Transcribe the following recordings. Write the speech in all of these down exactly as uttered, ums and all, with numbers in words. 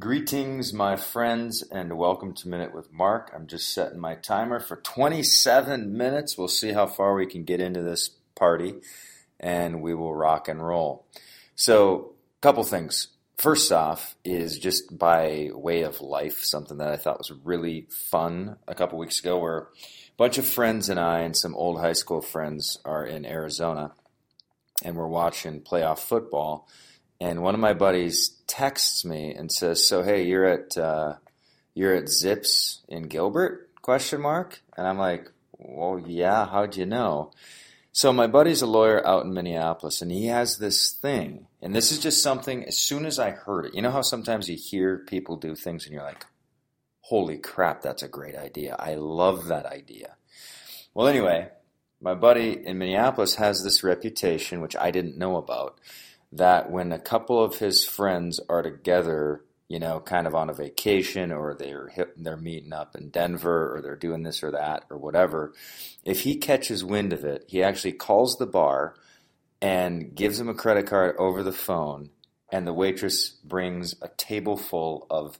Greetings, my friends, and welcome to Minute with Mark. I'm just setting my timer for twenty-seven minutes. We'll see how far we can get into this party, and we will rock and roll. So, a couple things. First off is just by way of life, something that I thought was really fun a couple weeks ago, where a bunch of friends and I and some old high school friends are in Arizona, and we're watching playoff football. And one of my buddies texts me and says, "So hey, you're at uh, you're at Zips in Gilbert?" Question mark. And I'm like, "Well, yeah. How'd you know?" So my buddy's a lawyer out in Minneapolis, and he has this thing. And this is just something. As soon as I heard it, you know how sometimes you hear people do things, and you're like, "Holy crap, that's a great idea! I love that idea." Well, anyway, my buddy in Minneapolis has this reputation, which I didn't know about, that when a couple of his friends are together, you know, kind of on a vacation, or they're hip, they're meeting up in Denver, or they're doing this or that or whatever, if he catches wind of it, he actually calls the bar and gives them a credit card over the phone, and the waitress brings a table full of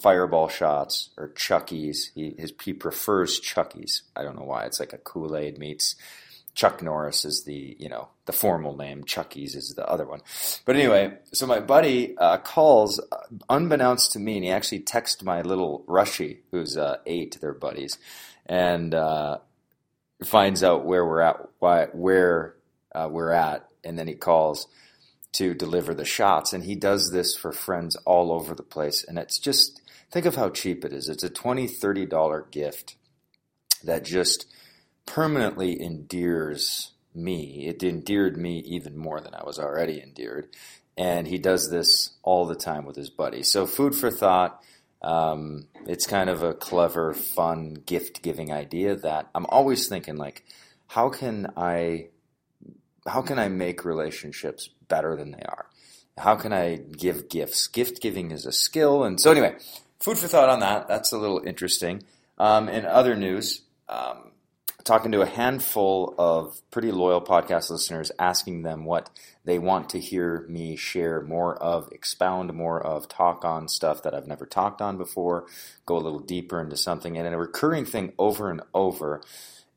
Fireball shots or Chuckies. He his, he prefers Chuckies. I don't know why. It's like a Kool-Aid meets Chuck Norris is the, you know, the formal name. Chuckies is the other one. But anyway, so my buddy uh, calls, uh, unbeknownst to me, and he actually texted my little Rushie, who's uh, eight, their buddies, and uh, finds out where we're at, why, where uh, we're at, and then he calls to deliver the shots. And he does this for friends all over the place. And it's just, think of how cheap it is. It's a twenty dollars, thirty dollars gift that just permanently endears me. It endeared me even more than I was already endeared. And he does this all the time with his buddy. So food for thought. Um, it's kind of a clever, fun, gift-giving idea that I'm always thinking, like, how can I, how can I make relationships better than they are? How can I give gifts? Gift-giving is a skill. And so anyway, food for thought on that. That's a little interesting. Um, in other news, um, talking to a handful of pretty loyal podcast listeners, asking them what they want to hear me share more of, expound more of, talk on stuff that I've never talked on before, go a little deeper into something. And a recurring thing over and over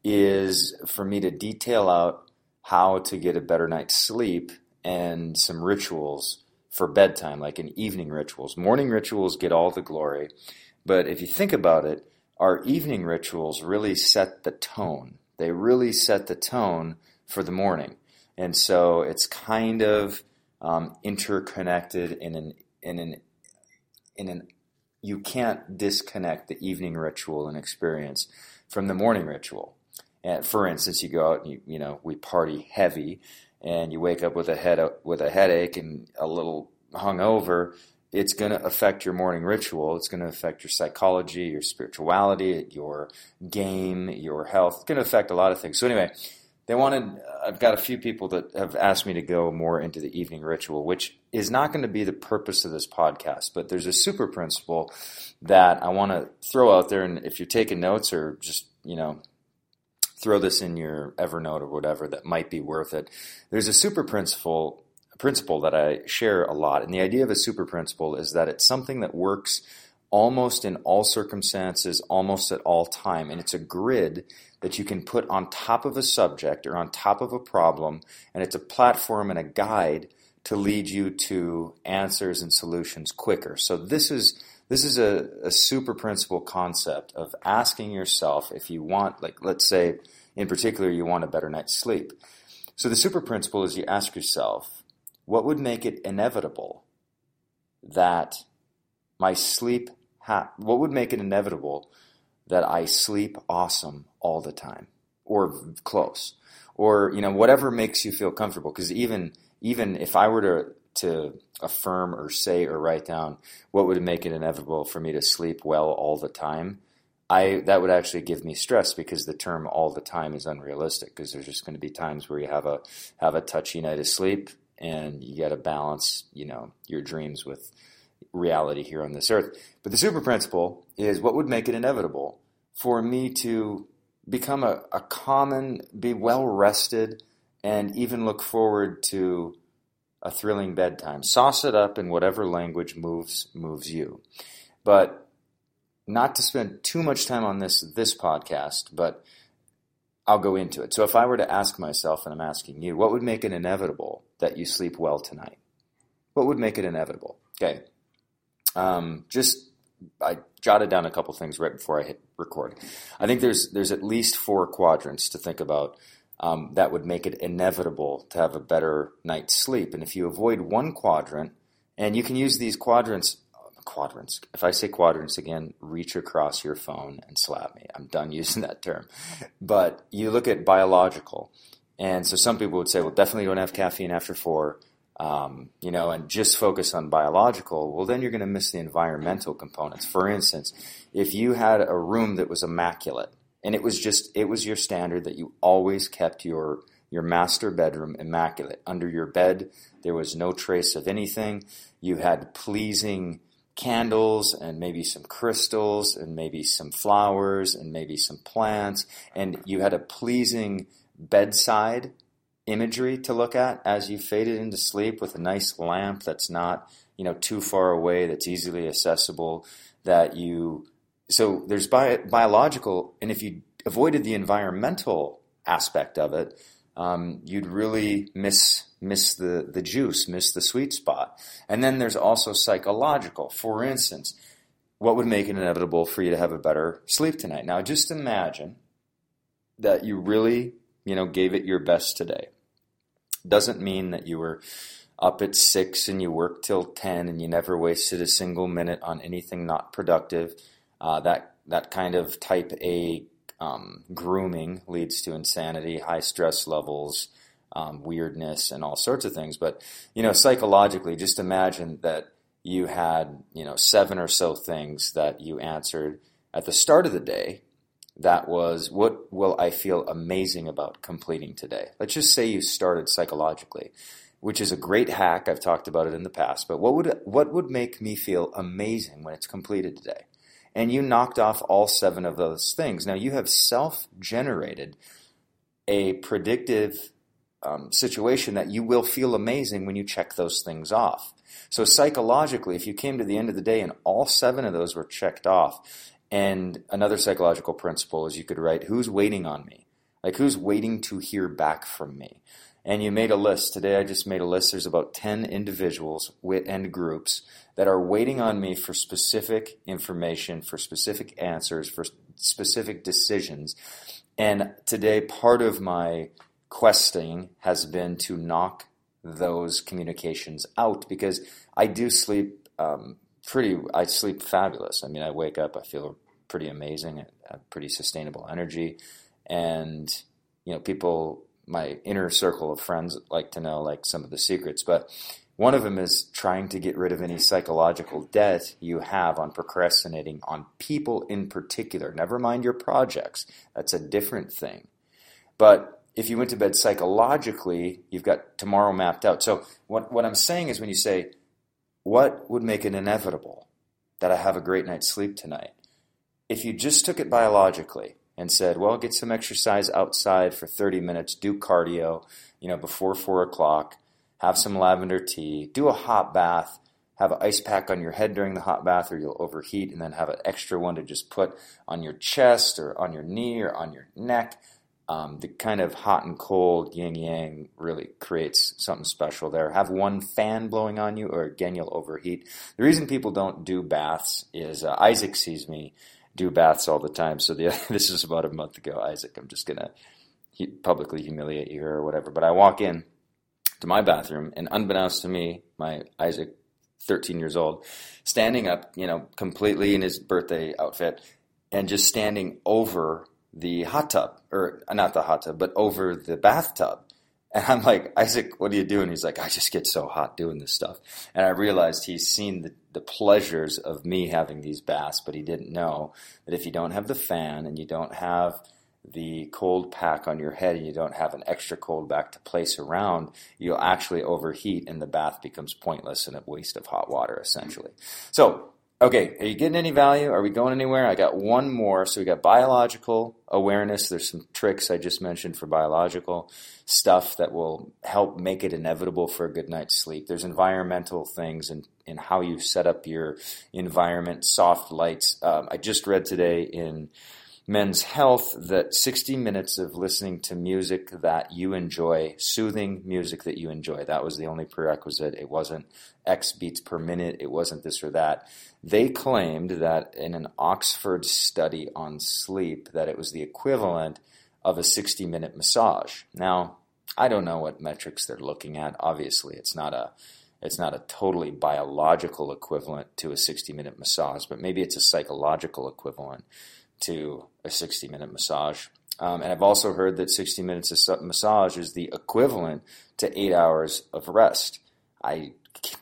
is for me to detail out how to get a better night's sleep and some rituals for bedtime, like in evening rituals. Morning rituals get all the glory, but if you think about it, our evening rituals really set the tone. They really set the tone for the morning. And so it's kind of um, interconnected in an, in an, in an, you can't disconnect the evening ritual and experience from the morning ritual. And for instance, you go out and you, you know, we party heavy and you wake up with a head, with a headache and a little hungover. It's going to affect your morning ritual. It's going to affect your psychology, your spirituality, your game, your health. It's going to affect a lot of things. So anyway, they wanted. I've got a few people that have asked me to go more into the evening ritual, which is not going to be the purpose of this podcast. But there's a super principle that I want to throw out there. And if you're taking notes or just, you know, throw this in your Evernote or whatever, that might be worth it. There's a super principle. principle that I share a lot. And the idea of a super principle is that it's something that works almost in all circumstances, almost at all time. And it's a grid that you can put on top of a subject or on top of a problem. And it's a platform and a guide to lead you to answers and solutions quicker. So this is this is a, a super principle concept of asking yourself if you want, like, let's say in particular, you want a better night's sleep. So the super principle is you ask yourself, what would make it inevitable that my sleep, ha- what would make it inevitable that I sleep awesome all the time or close, or, you know, whatever makes you feel comfortable? Because even, even if I were to to affirm or say or write down what would make it inevitable for me to sleep well all the time, I that would actually give me stress, because the term all the time is unrealistic, because there's just going to be times where you have a have a touchy night of sleep. And you got to balance, you know, your dreams with reality here on this earth. But the super principle is what would make it inevitable for me to become a, a common, be well rested, and even look forward to a thrilling bedtime. Sauce it up in whatever language moves moves you. But not to spend too much time on this this podcast, but I'll go into it. So if I were to ask myself, and I'm asking you, what would make it inevitable that you sleep well tonight? What would make it inevitable? Okay. Um, just, I jotted down a couple things right before I hit record. I think there's there's at least four quadrants to think about um, that would make it inevitable to have a better night's sleep. And if you avoid one quadrant, and you can use these quadrants, quadrants, if I say quadrants again, reach across your phone and slap me. I'm done using that term. But you look at biological. And so some people would say, well, definitely don't have caffeine after four. Um, you know, and just focus on biological, well, then you're going to miss the environmental components. For instance, if you had a room that was immaculate and it was just, it was your standard that you always kept your, your master bedroom immaculate. Under your bed, there was no trace of anything. You had pleasing candles and maybe some crystals and maybe some flowers and maybe some plants. And you had a pleasing bedside imagery to look at as you faded into sleep with a nice lamp that's not, you know, too far away, that's easily accessible, that you... So there's bi- biological, and if you avoided the environmental aspect of it, um, you'd really miss miss the, the juice, miss the sweet spot. And then there's also psychological. For instance, what would make it inevitable for you to have a better sleep tonight? Now, just imagine that you really, you know, gave it your best today. Doesn't mean that you were up at six and you worked till ten and you never wasted a single minute on anything not productive. Uh, that that kind of type A um, grooming leads to insanity, high stress levels, um, weirdness, and all sorts of things. But, you know, psychologically, just imagine that you had, you know, seven or so things that you answered at the start of the day. That was, what will I feel amazing about completing today? Let's just say you started psychologically, which is a great hack. I've talked about it in the past, but what would what would make me feel amazing when it's completed today? And you knocked off all seven of those things. Now, you have self-generated a predictive um, situation that you will feel amazing when you check those things off. So psychologically, if you came to the end of the day and all seven of those were checked off. And another psychological principle is you could write, who's waiting on me? Like, who's waiting to hear back from me? And you made a list. Today I just made a list. There's about ten individuals and groups that are waiting on me for specific information, for specific answers, for specific decisions. And today part of my questing has been to knock those communications out because I do sleep um Pretty, I sleep fabulous. I mean, I wake up, I feel pretty amazing, I have pretty sustainable energy. And, you know, people, my inner circle of friends like to know like some of the secrets. But one of them is trying to get rid of any psychological debt you have on procrastinating on people in particular. Never mind your projects. That's a different thing. But if you went to bed psychologically, you've got tomorrow mapped out. So what what I'm saying is when you say, what would make it inevitable that I have a great night's sleep tonight? If you just took it biologically and said, well, get some exercise outside for thirty minutes, do cardio, you know, before four o'clock, have some lavender tea, do a hot bath, have an ice pack on your head during the hot bath or you'll overheat, and then have an extra one to just put on your chest or on your knee or on your neck. Um, the kind of hot and cold yin-yang really creates something special there. Have one fan blowing on you, or again, you'll overheat. The reason people don't do baths is uh, Isaac sees me do baths all the time. So the, this is about a month ago. Isaac, I'm just going to he- publicly humiliate you or whatever. But I walk in to my bathroom, and unbeknownst to me, my Isaac, thirteen years old, standing up, you know, completely in his birthday outfit, and just standing over the hot tub, or not the hot tub, but over the bathtub. And I'm like, Isaac, what are you doing? He's like, I just get so hot doing this stuff. And I realized he's seen the, the pleasures of me having these baths, but he didn't know that if you don't have the fan and you don't have the cold pack on your head and you don't have an extra cold pack to place around, you'll actually overheat and the bath becomes pointless and a waste of hot water, essentially. So Okay, are you getting any value? Are we going anywhere? I got one more. So we got biological awareness. There's some tricks I just mentioned for biological stuff that will help make it inevitable for a good night's sleep. There's environmental things and in, in how you set up your environment, soft lights. Um, I just read today in Men's Health that sixty minutes of listening to music that you enjoy, soothing music that you enjoy. That was the only prerequisite. It wasn't X beats per minute. It wasn't this or that. They claimed that in an Oxford study on sleep that it was the equivalent of a sixty-minute massage. Now, I don't know what metrics they're looking at. Obviously, it's not a It's not a totally biological equivalent to a sixty-minute massage, but maybe it's a psychological equivalent to a sixty-minute massage. Um, and I've also heard that sixty minutes of massage is the equivalent to eight hours of rest. I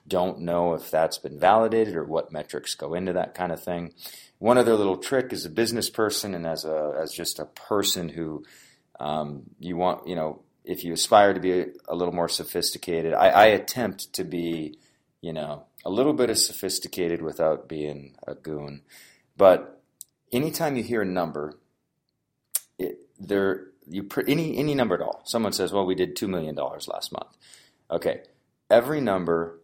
don't know if that's been validated or what metrics go into that kind of thing. One other little trick as a business person and as a as just a person who um, you want, you know, if you aspire to be a, a little more sophisticated, I, I attempt to be, you know, a little bit of sophisticated without being a goon. But anytime you hear a number, it, there you any any number at all. Someone says, "Well, we did two million dollars last month." Okay, every number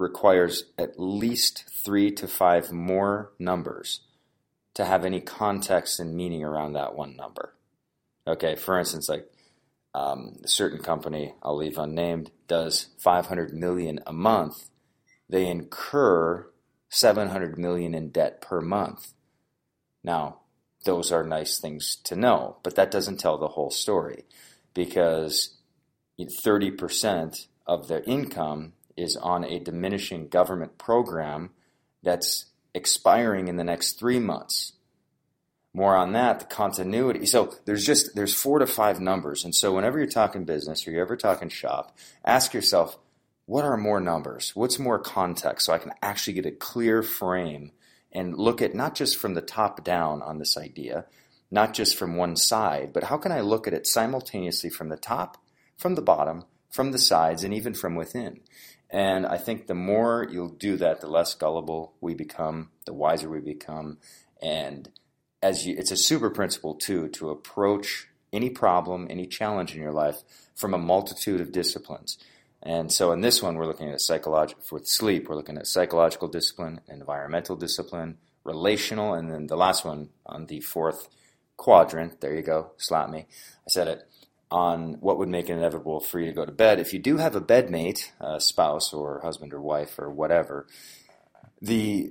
requires at least three to five more numbers to have any context and meaning around that one number. Okay, for instance, like. Um, a certain company, I'll leave unnamed, does five hundred million dollars a month. They incur seven hundred million dollars in debt per month. Now, those are nice things to know, but that doesn't tell the whole story because thirty percent of their income is on a diminishing government program that's expiring in the next three months. More on that, the continuity. So there's just, there's four to five numbers. And so whenever you're talking business or you're ever talking shop, ask yourself, what are more numbers? What's more context? So I can actually get a clear frame and look at not just from the top down on this idea, not just from one side, but how can I look at it simultaneously from the top, from the bottom, from the sides, and even from within? And I think the more you'll do that, the less gullible we become, the wiser we become, and As you, it's a super principle, too, to approach any problem, any challenge in your life from a multitude of disciplines. And so in this one, we're looking at psychological, with sleep, we're looking at psychological discipline, environmental discipline, relational, and then the last one on the fourth quadrant, there you go, slap me, I said it, on what would make it inevitable for you to go to bed. If you do have a bedmate, a spouse or husband or wife or whatever, the...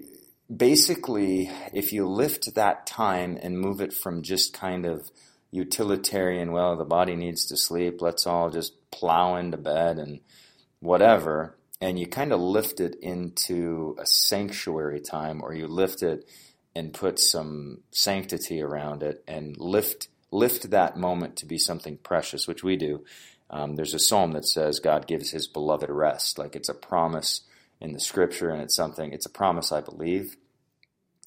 Basically, if you lift that time and move it from just kind of utilitarian, well, the body needs to sleep, let's all just plow into bed and whatever, and you kind of lift it into a sanctuary time, or you lift it and put some sanctity around it and lift lift that moment to be something precious, which we do. Um, there's a psalm that says God gives his beloved rest, like it's a promise in the scripture, and it's something, it's a promise I believe,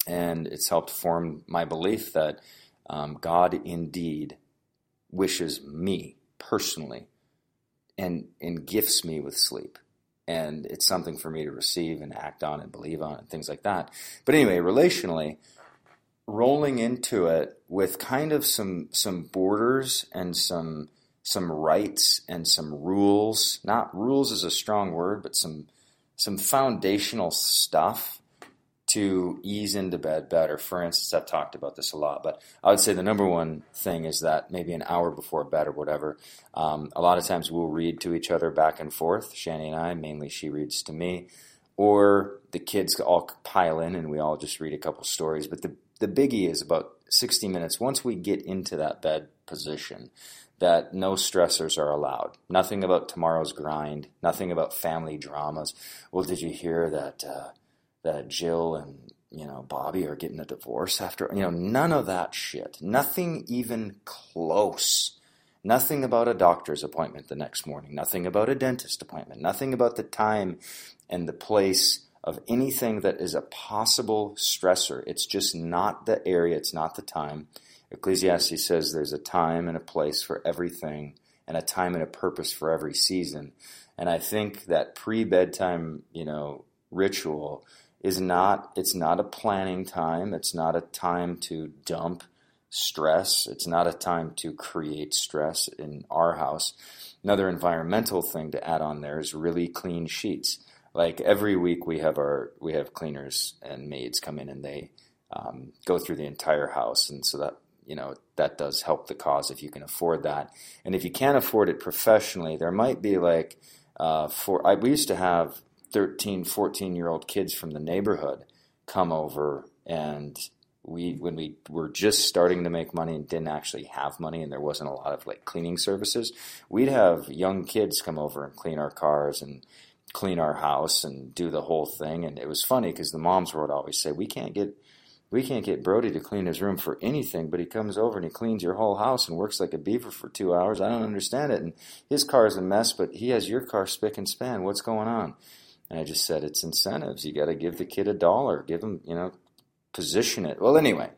and it's helped form my belief that um, God indeed wishes me personally and, and gifts me with sleep, and it's something for me to receive and act on and believe on and things like that. But anyway, relationally, rolling into it with kind of some some borders and some some rights and some rules, not rules is a strong word, but some some foundational stuff to ease into bed better. For instance, I've talked about this a lot, but I would say the number one thing is that maybe an hour before bed or whatever, um, a lot of times we'll read to each other back and forth, Shani and I, mainly she reads to me, or the kids all pile in and we all just read a couple stories. But the, the biggie is about sixty minutes. Once we get into that bed position, that no stressors are allowed. Nothing about tomorrow's grind. Nothing about family dramas. Well, did you hear that uh, that Jill and you know Bobby are getting a divorce after? You know, none of that shit. Nothing even close. Nothing about a doctor's appointment the next morning. Nothing about a dentist appointment. Nothing about the time and the place of anything that is a possible stressor. It's just not the area. It's not the time. Ecclesiastes says there's a time and a place for everything and a time and a purpose for every season. And I think that pre-bedtime, you know, ritual is not, it's not a planning time. It's not a time to dump stress. It's not a time to create stress in our house. Another environmental thing to add on there is really clean sheets. Like every week we have our, we have cleaners and maids come in and they um, go through the entire house. And so that, you know, that does help the cause if you can afford that. And if you can't afford it professionally, there might be like, uh, for, I, we used to have thirteen, fourteen year old kids from the neighborhood come over, and we, when we were just starting to make money and didn't actually have money and there wasn't a lot of like cleaning services, we'd have young kids come over and clean our cars and clean our house and do the whole thing. And it was funny because the moms would always say, we can't get, we can't get Brody to clean his room for anything, but he comes over and he cleans your whole house and works like a beaver for two hours. I don't understand it. And his car is a mess, but he has your car spick and span. What's going on? And I just said, it's incentives. You got to give the kid a dollar, give him, you know, position it. Well, anyway,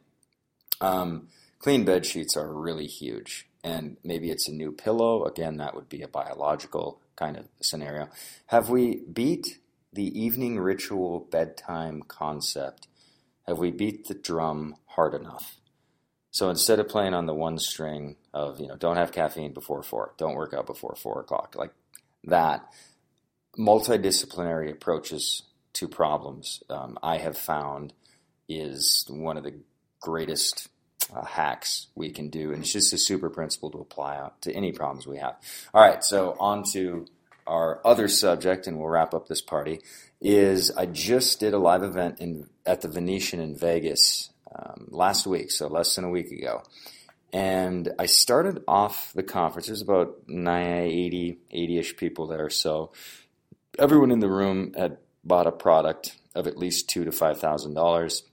um, clean bed sheets are really huge. And maybe it's a new pillow. Again, that would be a biological kind of scenario. Have we beat the evening ritual bedtime concept? Have we beat the drum hard enough? So instead of playing on the one string of, you know, don't have caffeine before four, don't work out before four o'clock, like that, multidisciplinary approaches to problems, um, I have found is one of the greatest uh, hacks we can do. And it's just a super principle to apply out to any problems we have. All right, so on to our other subject, and we'll wrap up this party, is I just did a live event in at the Venetian in Vegas um, last week, so less than a week ago. And I started off the conference. There's about eighty, eighty-ish people there, so everyone in the room had bought a product of at least two thousand to five thousand dollars.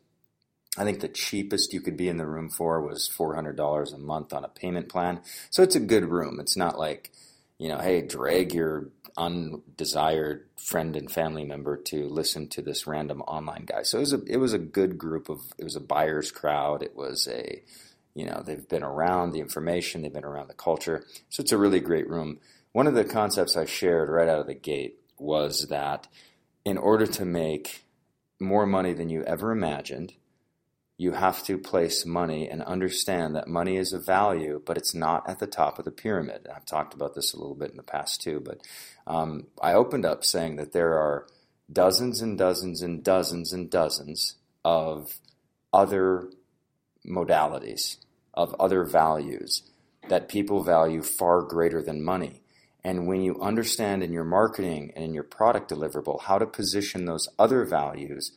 I think the cheapest you could be in the room for was four hundred dollars a month on a payment plan. So it's a good room. It's not like, you know, hey, drag your undesired friend and family member to listen to this random online guy. So it was a, it was a good group of, it was a buyer's crowd. It was a, you know, they've been around the information, they've been around the culture. So it's a really great room. One of the concepts I shared right out of the gate was that in order to make more money than you ever imagined, you have to place money and understand that money is a value, but it's not at the top of the pyramid. I've talked about this a little bit in the past too, but um, I opened up saying that there are dozens and dozens and dozens and dozens of other modalities, of other values that people value far greater than money. And when you understand in your marketing and in your product deliverable how to position those other values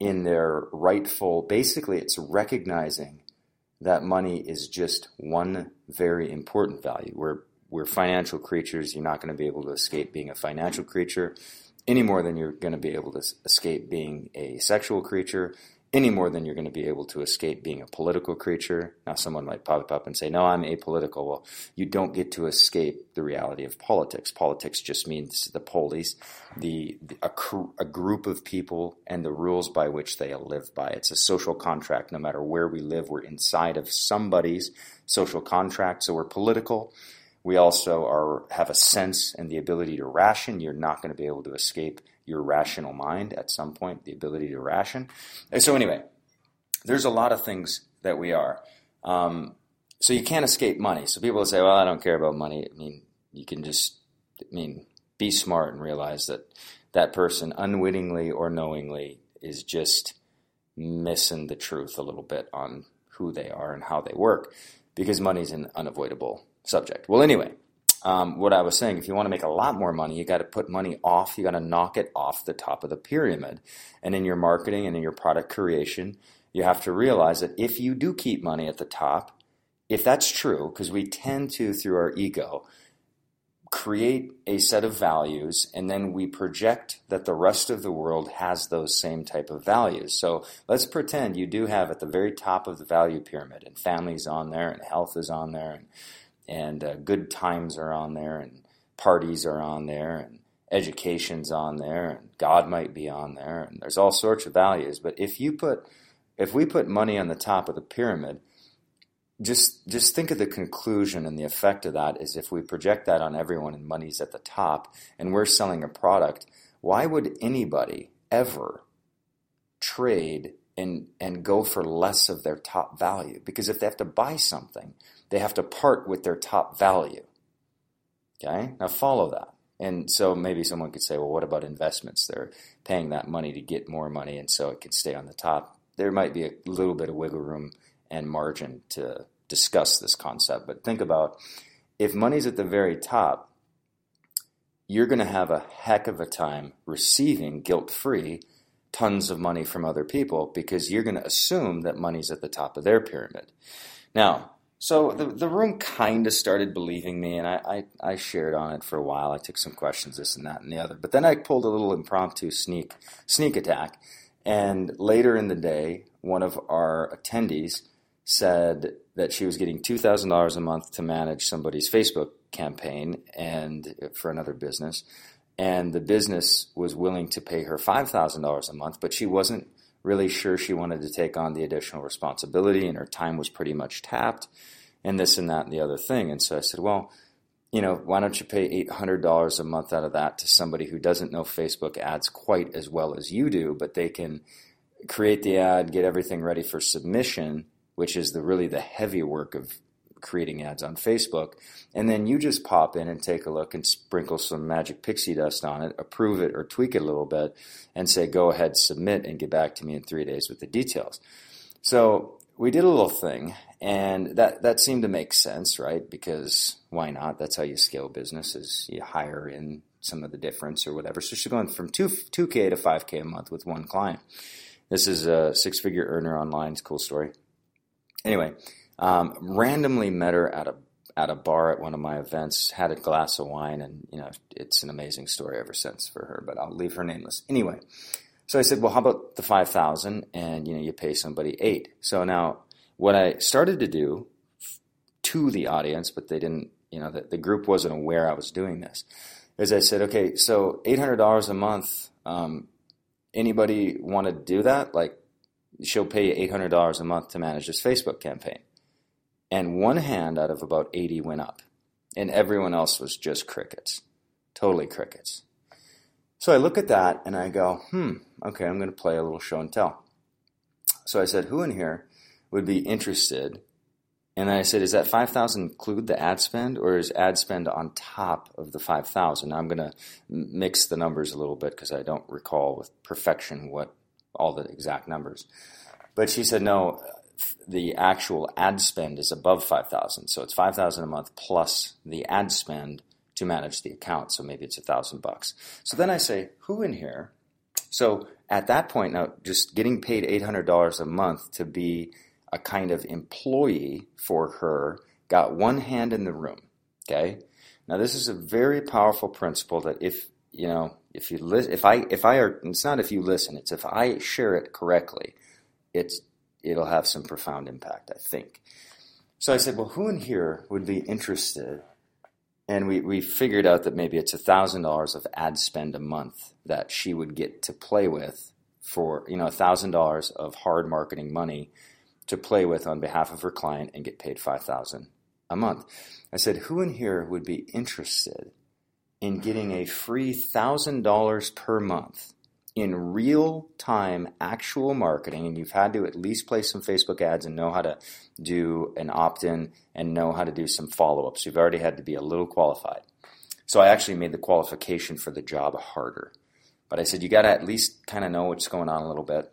in their rightful, basically it's recognizing that money is just one very important value. We're, we're financial creatures. You're not going to be able to escape being a financial creature any more than you're going to be able to escape being a sexual creature, any more than you're going to be able to escape being a political creature. Now, someone might pop up and say, no, I'm apolitical. Well, you don't get to escape the reality of politics. Politics just means the police, the, the a, cr- a group of people, and the rules by which they live by. It's a social contract. No matter where we live, we're inside of somebody's social contract, so we're political. We also are have a sense and the ability to ration. You're not going to be able to escape your rational mind at some point, the ability to ration. And so anyway, there's a lot of things that we are. Um, so you can't escape money. So people say, well, I don't care about money. I mean, you can just, I mean, be smart and realize that that person unwittingly or knowingly is just missing the truth a little bit on who they are and how they work, because money's an unavoidable subject. Well, anyway, Um, what I was saying, if you want to make a lot more money, you got to put money off. You got to knock it off the top of the pyramid. And in your marketing and in your product creation, you have to realize that if you do keep money at the top, if that's true, because we tend to, through our ego, create a set of values, and then we project that the rest of the world has those same type of values. So let's pretend you do have at the very top of the value pyramid, and family's on there, and health is on there, and And uh, good times are on there, and parties are on there, and education's on there, and God might be on there, and there's all sorts of values. But if you put, if we put money on the top of the pyramid, just just think of the conclusion and the effect of that is if we project that on everyone and money's at the top, and we're selling a product, why would anybody ever trade and and go for less of their top value. Because if they have to buy something, they have to part with their top value. Okay? Now follow that. And so maybe someone could say, well, what about investments? They're paying that money to get more money, and so it can stay on the top. There might be a little bit of wiggle room and margin to discuss this concept. But think about, if money's at the very top, you're going to have a heck of a time receiving guilt-free tons of money from other people, because you're going to assume that money's at the top of their pyramid. Now, so the, the room kind of started believing me, and I, I, I shared on it for a while. I took some questions, this and that and the other. But then I pulled a little impromptu sneak sneak attack. And later in the day, one of our attendees said that she was getting two thousand dollars a month to manage somebody's Facebook campaign and for another business. And the business was willing to pay her five thousand dollars a month, but she wasn't really sure she wanted to take on the additional responsibility, and her time was pretty much tapped, and this and that and the other thing. And so I said, well, you know, why don't you pay eight hundred dollars a month out of that to somebody who doesn't know Facebook ads quite as well as you do, but they can create the ad, get everything ready for submission, which is the really the heavy work of creating ads on Facebook, and then you just pop in and take a look and sprinkle some magic pixie dust on it, approve it or tweak it a little bit, and say, go ahead, submit, and get back to me in three days with the details. So we did a little thing, and that, that seemed to make sense, right? Because why not? That's how you scale business, is you hire in some of the difference or whatever. So she's going from two, two K to five K a month with one client. This is a six-figure earner online. It's a cool story. Anyway, Um, randomly met her at a at a bar at one of my events, had a glass of wine, and you know, it's an amazing story ever since for her, but I'll leave her nameless. Anyway, so I said, well, how about the five thousand, and you know, you pay somebody eight. So now what I started to do to the audience, but they didn't, you know, the, the group wasn't aware I was doing this, is I said, okay, so eight hundred dollars a month, um, anybody want to do that? Like, she'll pay you eight hundred dollars a month to manage this Facebook campaign. And one hand out of about eighty went up. And everyone else was just crickets. Totally crickets. So I look at that and I go, hmm, okay, I'm going to play a little show and tell. So I said, who in here would be interested? And then I said, is that five thousand include the ad spend, or is ad spend on top of the five thousand? I'm going to mix the numbers a little bit because I don't recall with perfection what all the exact numbers. But she said, no, the actual ad spend is above five thousand. So it's five thousand a month plus the ad spend to manage the account. So maybe it's a thousand bucks. So then I say, who in here? So at that point, now just getting paid eight hundred dollars a month to be a kind of employee for her got one hand in the room. Okay. Now this is a very powerful principle that if, you know, if you listen, if I, if I are, it's not if you listen, it's if I share it correctly, it's, it'll have some profound impact, I think. So I said, well, who in here would be interested? And we, we figured out that maybe it's one thousand dollars of ad spend a month that she would get to play with for, you know, one thousand dollars of hard marketing money to play with on behalf of her client and get paid five thousand dollars a month. I said, who in here would be interested in getting a free one thousand dollars per month in real-time actual marketing? And you've had to at least play some Facebook ads and know how to do an opt-in and know how to do some follow-ups. You've already had to be a little qualified. So I actually made the qualification for the job harder. But I said, you got to at least kind of know what's going on a little bit.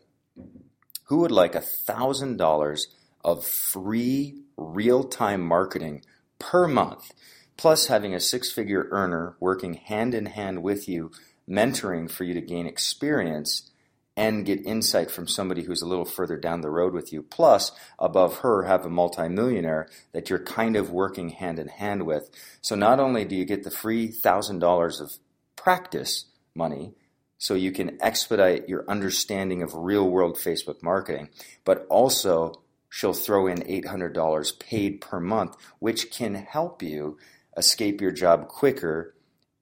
Who would like one thousand dollars of free real-time marketing per month, plus having a six-figure earner working hand-in-hand with you, mentoring for you to gain experience and get insight from somebody who's a little further down the road with you, plus above her have a multimillionaire that you're kind of working hand in hand with. So not only do you get the free one thousand dollars of practice money so you can expedite your understanding of real-world Facebook marketing, but also she'll throw in eight hundred dollars paid per month, which can help you escape your job quicker.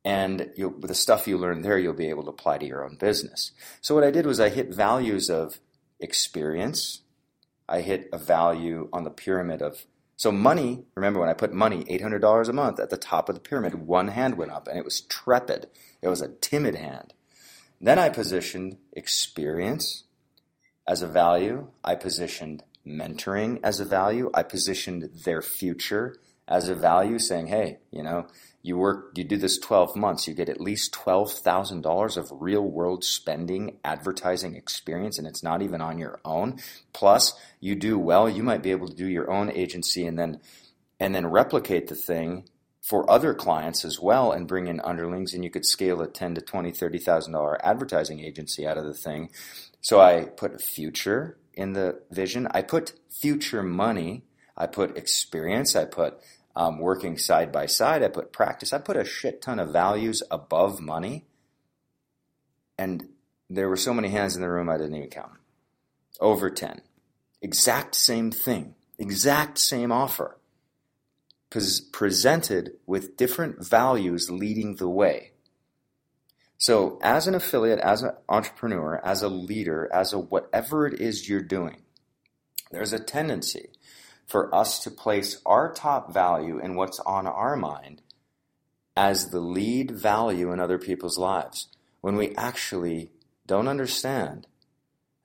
And you, the stuff you learn there, you'll be able to apply to your own business. So what I did was I hit values of experience. I hit a value on the pyramid of, so money, remember when I put money, eight hundred dollars a month at the top of the pyramid, one hand went up and it was trepid. It was a timid hand. Then I positioned experience. as a value. I positioned mentoring as a value. I positioned their future as a value, saying, hey, you know, you work, you do this twelve months, you get at least twelve thousand dollars of real world spending, advertising experience, and it's not even on your own. Plus, you do well, you might be able to do your own agency and then and then replicate the thing for other clients as well and bring in underlings, and you could scale a ten thousand to twenty thousand, thirty thousand dollars advertising agency out of the thing. So I put future in the vision. I put future money. I put experience. I put um, working side by side. I put practice. I put a shit ton of values above money. And there were so many hands in the room I didn't even count them. Over ten. Exact same thing. Exact same offer. Presented with different values leading the way. So as an affiliate, as an entrepreneur, as a leader, as a whatever it is you're doing, there's a tendency for us to place our top value and what's on our mind as the lead value in other people's lives, when we actually don't understand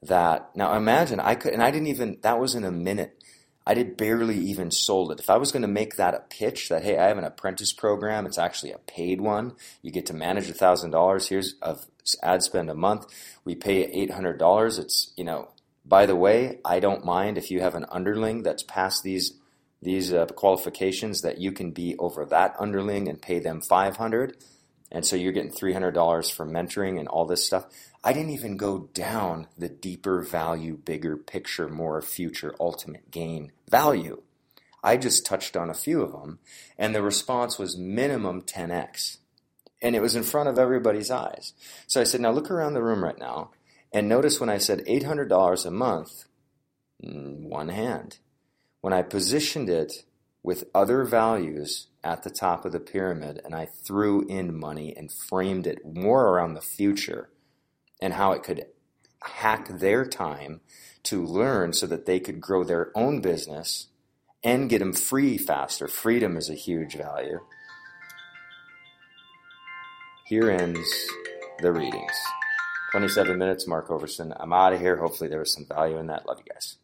that. Now imagine, I could, and I didn't even, that was in a minute. I did barely even sold it. If I was going to make that a pitch that, hey, I have an apprentice program, it's actually a paid one. You get to manage one thousand dollars. Here's of ad spend a month. We pay eight hundred dollars. It's, you know, by the way, I don't mind if you have an underling that's past these these uh, qualifications, that you can be over that underling and pay them five hundred dollars. And so you're getting three hundred dollars for mentoring and all this stuff. I didn't even go down the deeper value, bigger picture, more future, ultimate gain value. I just touched on a few of them, and the response was minimum ten X. And it was in front of everybody's eyes. So I said, now look around the room right now, and notice when I said eight hundred dollars a month, one hand. When I positioned it with other values at the top of the pyramid, and I threw in money and framed it more around the future, and how it could hack their time to learn so that they could grow their own business and get them free faster. Freedom is a huge value. Here ends the readings. twenty-seven minutes, Mark Overson. I'm out of here. Hopefully there was some value in that. Love you guys.